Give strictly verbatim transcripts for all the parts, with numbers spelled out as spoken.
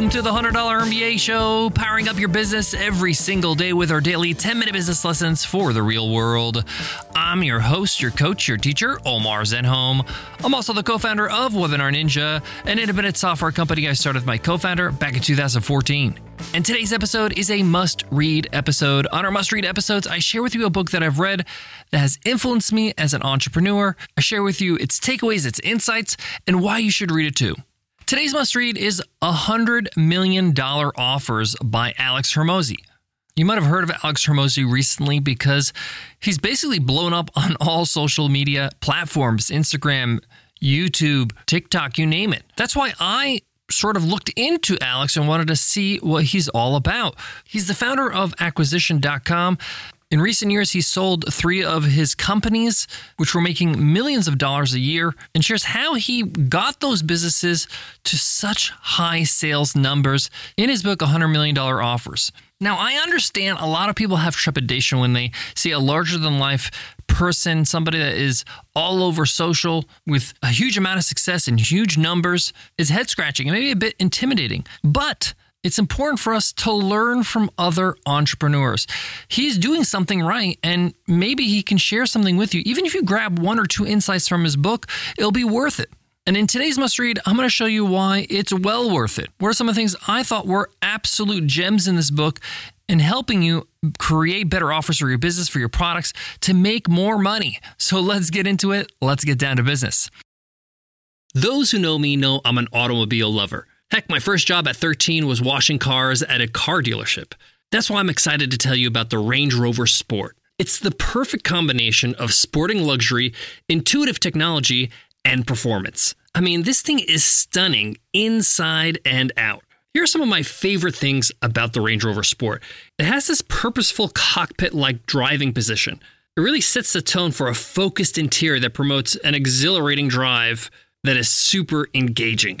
Welcome to the one hundred dollar M B A show, powering up your business every single day with our daily ten-minute business lessons for the real world. I'm your host, your coach, your teacher, Omar Zenhom. I'm also the co-founder of Webinar Ninja, an independent software company I started with my co-founder back in two thousand fourteen. And today's episode is a must-read episode. On our must-read episodes, I share with you a book that I've read that has influenced me as an entrepreneur. I share with you its takeaways, its insights, and why you should read it too. Today's must-read is one hundred million dollars Offers by Alex Hormozi. You might have heard of Alex Hormozi recently because he's basically blown up on all social media platforms, Instagram, YouTube, TikTok, you name it. That's why I sort of looked into Alex and wanted to see what he's all about. He's the founder of acquisition dot com. In recent years, he sold three of his companies, which were making millions of dollars a year, and shares how he got those businesses to such high sales numbers in his book, one hundred million dollars Offers. Now, I understand a lot of people have trepidation when they see a larger-than-life person, somebody that is all over social with a huge amount of success and huge numbers. It's head-scratching and maybe a bit intimidating, but it's important for us to learn from other entrepreneurs. He's doing something right, and maybe he can share something with you. Even if you grab one or two insights from his book, it'll be worth it. And in today's must-read, I'm going to show you why it's well worth it. What are some of the things I thought were absolute gems in this book and helping you create better offers for your business, for your products, to make more money? So let's get into it. Let's get down to business. Those who know me know I'm an automobile lover. Heck, my first job at thirteen was washing cars at a car dealership. That's why I'm excited to tell you about the Range Rover Sport. It's the perfect combination of sporting luxury, intuitive technology, and performance. I mean, this thing is stunning inside and out. Here are some of my favorite things about the Range Rover Sport. It has this purposeful cockpit-like driving position. It really sets the tone for a focused interior that promotes an exhilarating drive that is super engaging.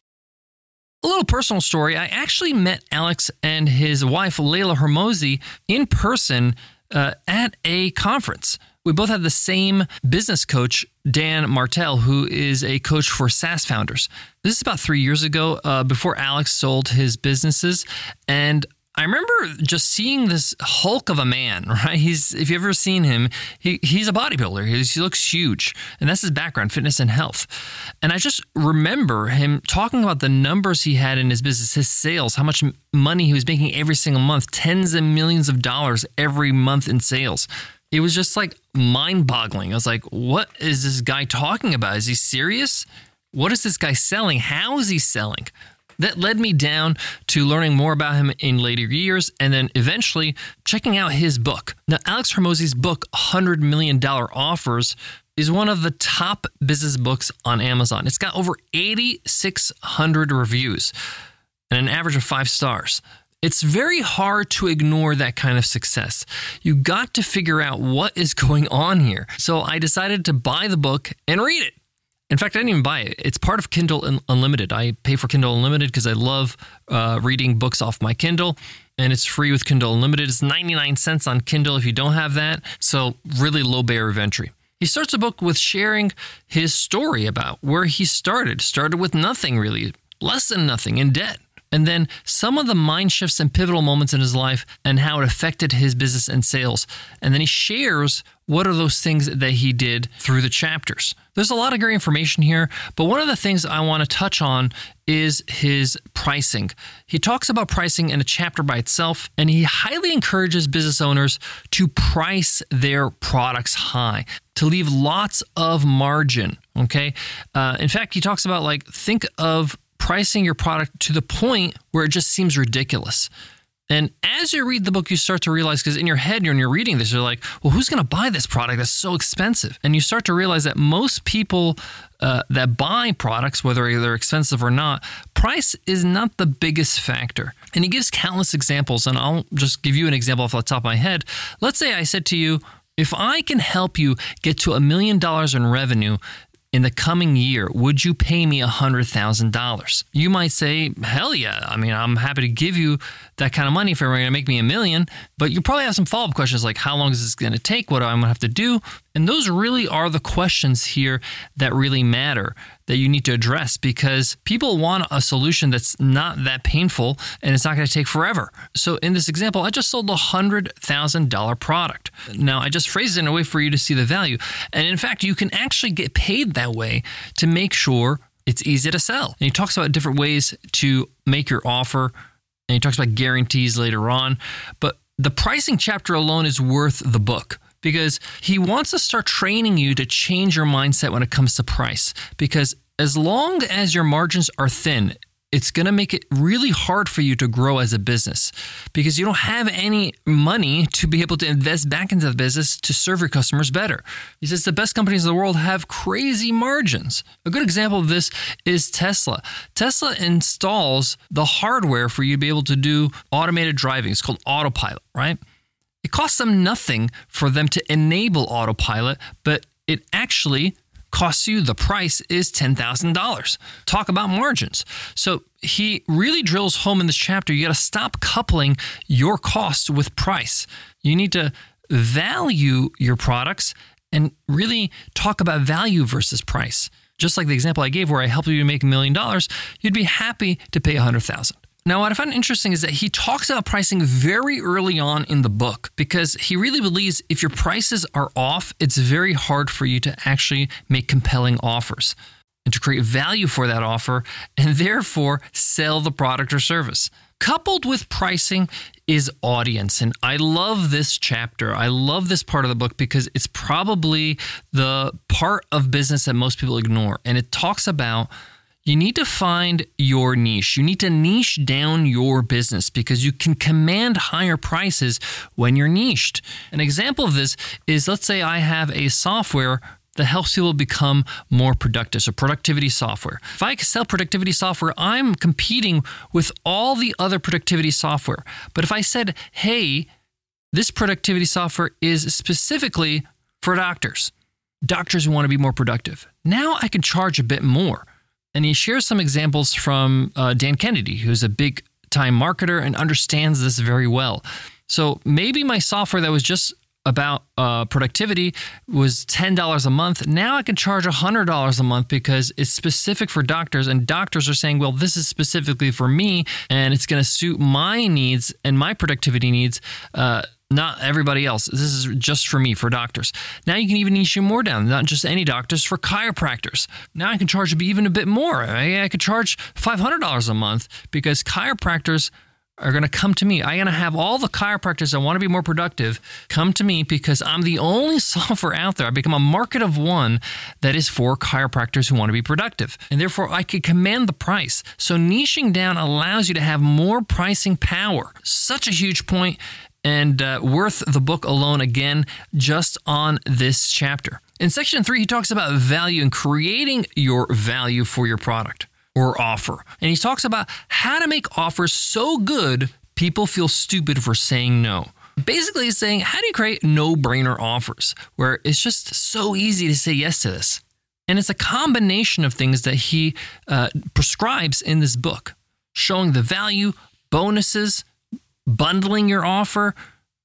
A little personal story, I actually met Alex and his wife, Leila Hormozi, in person uh, at a conference. We both had the same business coach, Dan Martell, who is a coach for SaaS founders. This is about three years ago, uh, before Alex sold his businesses. And I remember just seeing this hulk of a man, right? He's, if you've ever seen him, he, he's a bodybuilder. He's, he looks huge. And that's his background, fitness and health. And I just remember him talking about the numbers he had in his business, his sales, how much money he was making every single month, tens of millions of dollars every month in sales. It was just like mind-boggling. I was like, what is this guy talking about? Is he serious? What is this guy selling? How is he selling? That led me down to learning more about him in later years and then eventually checking out his book. Now, Alex Hormozi's book, one hundred million dollars Offers, is one of the top business books on Amazon. It's got over eight thousand six hundred reviews and an average of five stars. It's very hard to ignore that kind of success. You got to figure out what is going on here. So I decided to buy the book and read it. In fact, I didn't even buy it. It's part of Kindle Unlimited. I pay for Kindle Unlimited because I love uh, reading books off my Kindle, and it's free with Kindle Unlimited. It's ninety-nine cents on Kindle if you don't have that. So really low barrier of entry. He starts the book with sharing his story about where he started. Started with nothing really, less than nothing, in debt. And then some of the mind shifts and pivotal moments in his life and how it affected his business and sales. And then he shares what are those things that he did through the chapters. There's a lot of great information here, but one of the things I want to touch on is his pricing. He talks about pricing in a chapter by itself, and he highly encourages business owners to price their products high, to leave lots of margin, okay? Uh, in fact, he talks about, like, think of pricing your product to the point where it just seems ridiculous. And as you read the book, you start to realize, because in your head, when you're reading this, you're like, well, who's going to buy this product that's so expensive? And you start to realize that most people uh, that buy products, whether they're expensive or not, price is not the biggest factor. And he gives countless examples, and I'll just give you an example off the top of my head. Let's say I said to you, if I can help you get to a million dollars in revenue in the coming year, would you pay me one hundred thousand dollars? You might say, hell yeah. I mean, I'm happy to give you that kind of money if you're going to make me a million. But you probably have some follow-up questions like, how long is this going to take? What am I going to have to do? And those really are the questions here that really matter, that you need to address, because people want a solution that's not that painful and it's not going to take forever. So in this example, I just sold a one hundred thousand dollars product. Now, I just phrased it in a way for you to see the value. And in fact, you can actually get paid that way to make sure it's easy to sell. And he talks about different ways to make your offer, and he talks about guarantees later on. But the pricing chapter alone is worth the book, because he wants to start training you to change your mindset when it comes to price. Because as long as your margins are thin, it's going to make it really hard for you to grow as a business, because you don't have any money to be able to invest back into the business to serve your customers better. He says the best companies in the world have crazy margins. A good example of this is Tesla. Tesla installs the hardware for you to be able to do automated driving. It's called autopilot, right? It costs them nothing for them to enable autopilot, but it actually costs you, the price is ten thousand dollars. Talk about margins. So he really drills home in this chapter, you got to stop coupling your costs with price. You need to value your products and really talk about value versus price. Just like the example I gave where I helped you make a million dollars, you'd be happy to pay one hundred thousand dollars. Now, what I found interesting is that he talks about pricing very early on in the book, because he really believes if your prices are off, it's very hard for you to actually make compelling offers and to create value for that offer and therefore sell the product or service. Coupled with pricing is audience. And I love this chapter. I love this part of the book because it's probably the part of business that most people ignore. And it talks about you need to find your niche. You need to niche down your business because you can command higher prices when you're niched. An example of this is, let's say I have a software that helps people become more productive. So productivity software. If I sell productivity software, I'm competing with all the other productivity software. But if I said, hey, this productivity software is specifically for doctors, doctors who want to be more productive. Now I can charge a bit more. And he shares some examples from uh, Dan Kennedy, who's a big-time marketer and understands this very well. So maybe my software that was just about uh, productivity was ten dollars a month. Now I can charge one hundred dollars a month because it's specific for doctors, and doctors are saying, well, this is specifically for me, and it's going to suit my needs and my productivity needs, uh, not everybody else. This is just for me, for doctors. Now you can even niche you more down, not just any doctors, for chiropractors. Now I can charge even a bit more. I, I could charge five hundred dollars a month because chiropractors are going to come to me. I'm going to have all the chiropractors that want to be more productive come to me because I'm the only software out there. I become a market of one that is for chiropractors who want to be productive. And therefore, I could command the price. So niching down allows you to have more pricing power. Such a huge point. And uh, worth the book alone, again, just on this chapter. In section three, he talks about value and creating your value for your product or offer. And he talks about how to make offers so good People feel stupid for saying no. Basically, it's saying, how do you create no-brainer offers where it's just so easy to say yes to this? And it's a combination of things that he uh, prescribes in this book, showing the value, bonuses, bundling your offer,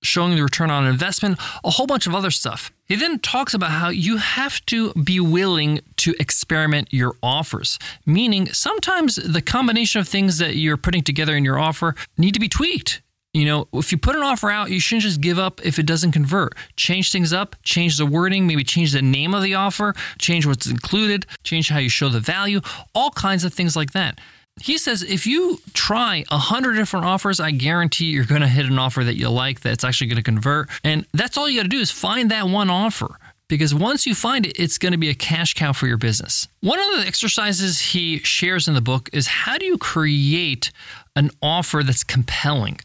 showing the return on investment, a whole bunch of other stuff. He then talks about how you have to be willing to experiment your offers, meaning sometimes the combination of things that you're putting together in your offer need to be tweaked. You know, if you put an offer out, you shouldn't just give up if it doesn't convert. Change things up, change the wording, maybe change the name of the offer, change what's included, change how you show the value, all kinds of things like that. He says if you try one hundred different offers, I guarantee you're going to hit an offer that you like that's actually going to convert. And that's all you got to do is find that one offer. Because once you find it, it's going to be a cash cow for your business. One of the exercises he shares in the book is how do you create an offer that's compelling,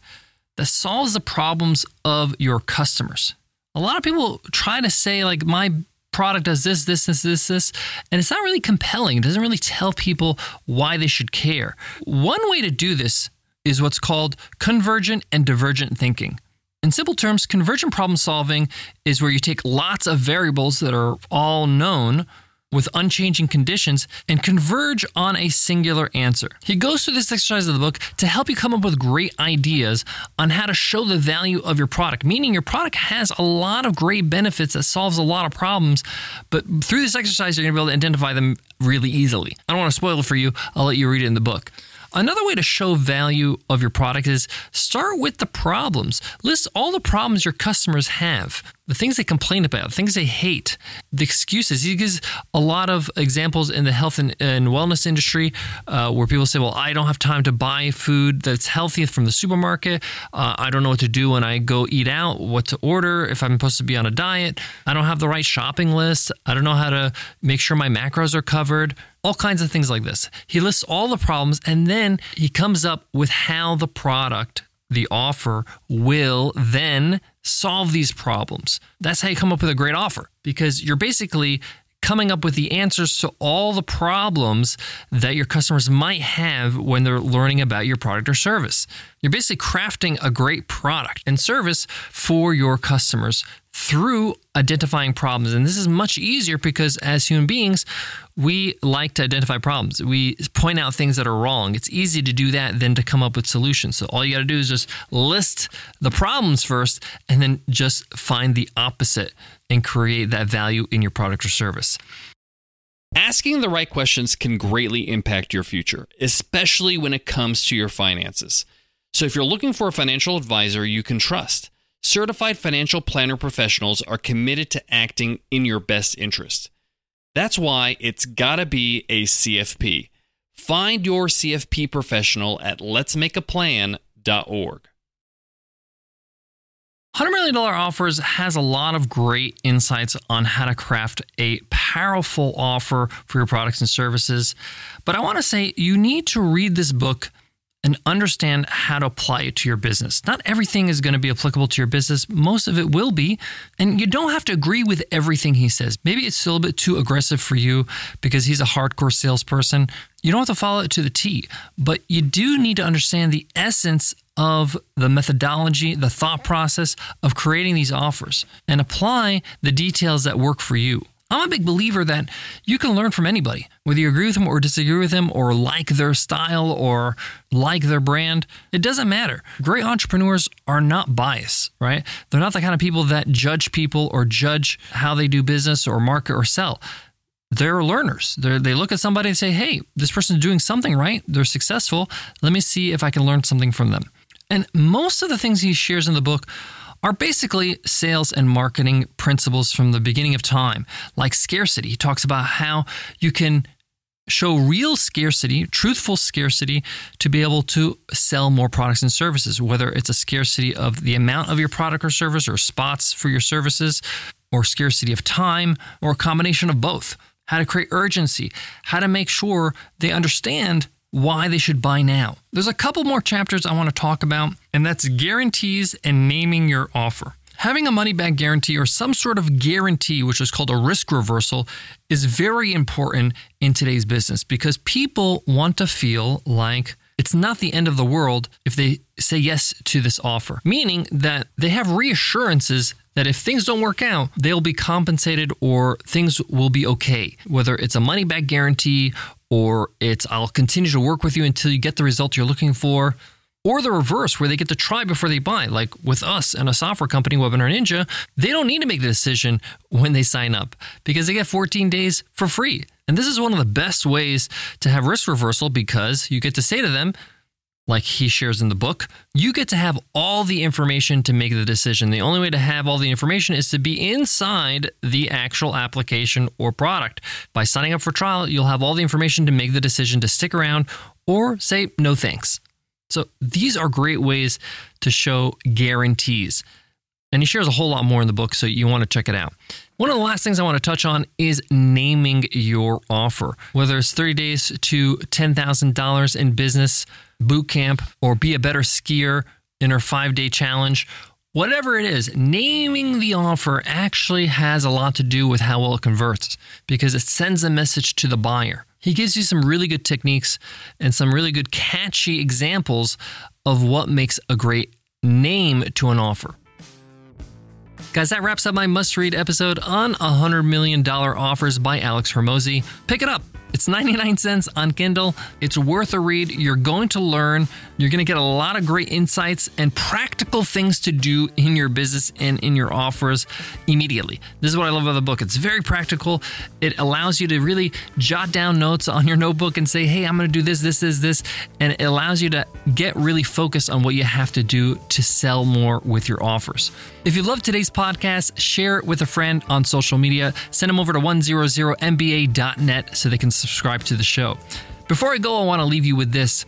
that solves the problems of your customers. A lot of people try to say, like, my product does this, this, this, this, this, and it's not really compelling. It doesn't really tell people why they should care. One way to do this is what's called convergent and divergent thinking. In simple terms, convergent problem solving is where you take lots of variables that are all known with unchanging conditions and converge on a singular answer. He goes through this exercise of the book to help you come up with great ideas on how to show the value of your product, meaning your product has a lot of great benefits that solves a lot of problems, but through this exercise, you're gonna be able to identify them really easily. I don't wanna spoil it for you. I'll let you read it in the book. Another way to show value of your product is start with the problems. List all the problems your customers have, the things they complain about, the things they hate, the excuses. He gives a lot of examples in the health and, and wellness industry uh, where people say, well, I don't have time to buy food that's healthy from the supermarket. Uh, I don't know what to do when I go eat out, what to order, if I'm supposed to be on a diet. I don't have the right shopping list. I don't know how to make sure my macros are covered. All kinds of things like this. He lists all the problems and then he comes up with how the product, the offer, will then solve these problems. That's how you come up with a great offer, because you're basically coming up with the answers to all the problems that your customers might have when they're learning about your product or service. You're basically crafting a great product and service for your customers through identifying problems. And this is much easier because as human beings, we like to identify problems. We point out things that are wrong. It's easy to do that than to come up with solutions. So all you got to do is just list the problems first and then just find the opposite and create that value in your product or service. Asking the right questions can greatly impact your future, especially when it comes to your finances. So if you're looking for a financial advisor you can trust, certified financial planner professionals are committed to acting in your best interest. That's why it's gotta be a C F P. Find your C F P professional at lets make a plan dot org. one hundred million dollars Offers has a lot of great insights on how to craft a powerful offer for your products and services. But I want to say you need to read this book and understand how to apply it to your business. Not everything is going to be applicable to your business. Most of it will be. And you don't have to agree with everything he says. Maybe it's still a bit too aggressive for you because he's a hardcore salesperson. You don't have to follow it to the T, but you do need to understand the essence of the methodology, the thought process of creating these offers, and apply the details that work for you. I'm a big believer that you can learn from anybody, whether you agree with them or disagree with them or like their style or like their brand. It doesn't matter. Great entrepreneurs are not biased, right? They're not the kind of people that judge people or judge how they do business or market or sell. They're learners. They're, they look at somebody and say, hey, this person's doing something right. They're successful. Let me see if I can learn something from them. And most of the things he shares in the book are basically sales and marketing principles from the beginning of time, like scarcity. He talks about how you can show real scarcity, truthful scarcity, to be able to sell more products and services, whether it's a scarcity of the amount of your product or service or spots for your services, or scarcity of time, or a combination of both. How to create urgency, how to make sure they understand why they should buy now. There's a couple more chapters I want to talk about, and that's guarantees and naming your offer. Having a money-back guarantee or some sort of guarantee, which is called a risk reversal, is very important in today's business because people want to feel like it's not the end of the world if they say yes to this offer, meaning that they have reassurances that if things don't work out, they'll be compensated or things will be okay, whether it's a money-back guarantee or it's I'll continue to work with you until you get the result you're looking for, or the reverse where they get to try before they buy. Like with us and a software company, Webinar Ninja, they don't need to make the decision when they sign up because they get fourteen days for free. And this is one of the best ways to have risk reversal because you get to say to them, like he shares in the book, you get to have all the information to make the decision. The only way to have all the information is to be inside the actual application or product. By signing up for trial, you'll have all the information to make the decision to stick around or say no thanks. So these are great ways to show guarantees. And he shares a whole lot more in the book, so you want to check it out. One of the last things I want to touch on is naming your offer. Whether it's thirty days to ten thousand dollars in business boot camp or be a better skier in our five-day challenge, whatever it is, naming the offer actually has a lot to do with how well it converts because it sends a message to the buyer. He gives you some really good techniques and some really good catchy examples of what makes a great name to an offer. Guys, that wraps up my must-read episode on one hundred million dollars Offers by Alex Hormozi. Pick it up. It's ninety-nine cents on Kindle. It's worth a read. You're going to learn. You're going to get a lot of great insights and practical things to do in your business and in your offers immediately. This is what I love about the book. It's very practical. It allows you to really jot down notes on your notebook and say, hey, I'm going to do this, this, this, this. And it allows you to get really focused on what you have to do to sell more with your offers. If you love today's podcast, share it with a friend on social media. Send them over to one hundred m b a dot net so they can subscribe to the show. Before I go, I want to leave you with this.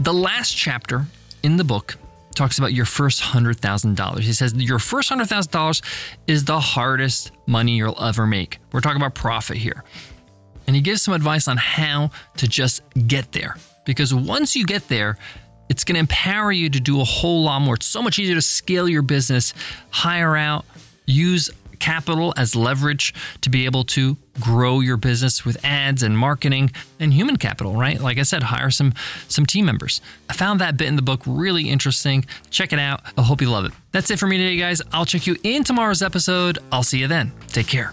The last chapter in the book talks about your first one hundred thousand dollars. He says your first one hundred thousand dollars is the hardest money you'll ever make. We're talking about profit here. And he gives some advice on how to just get there. Because once you get there, it's going to empower you to do a whole lot more. It's so much easier to scale your business, hire out, use capital as leverage to be able to grow your business with ads and marketing and human capital, right? Like I said, hire some some team members. I found that bit in the book really interesting. Check it out. I hope you love it. That's it for me today, guys. I'll check you in tomorrow's episode. I'll see you then. Take care.